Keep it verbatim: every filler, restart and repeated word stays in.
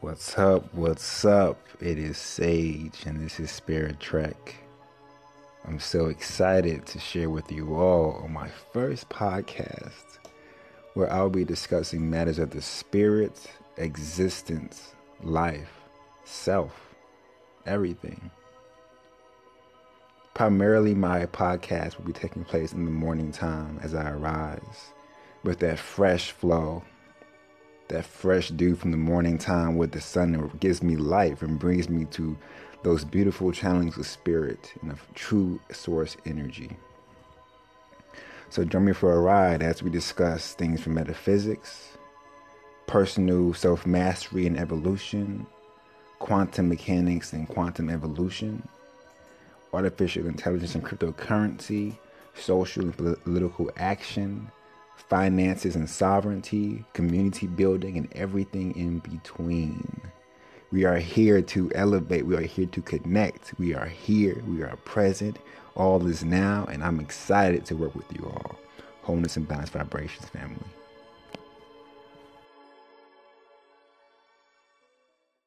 What's up? What's up? It is Sage and this is Spirit Trek. I'm so excited to share with you all on my first podcast where I'll be discussing matters of the spirit, existence, life, self, everything. Primarily my podcast will be taking place in the morning time as I arise with that fresh flow. That fresh dew from the morning time with the sun that gives me life and brings me to those beautiful channelings of spirit and of true source energy. So join me for a ride as we discuss things from metaphysics, personal self-mastery and evolution, quantum mechanics and quantum evolution, artificial intelligence and cryptocurrency, social and political action, finances and sovereignty, community building, and everything in between. We are here to elevate. We are here to connect. We are here. We are present. All is now, and I'm excited to work with you all. Wholeness and Balance Vibrations family.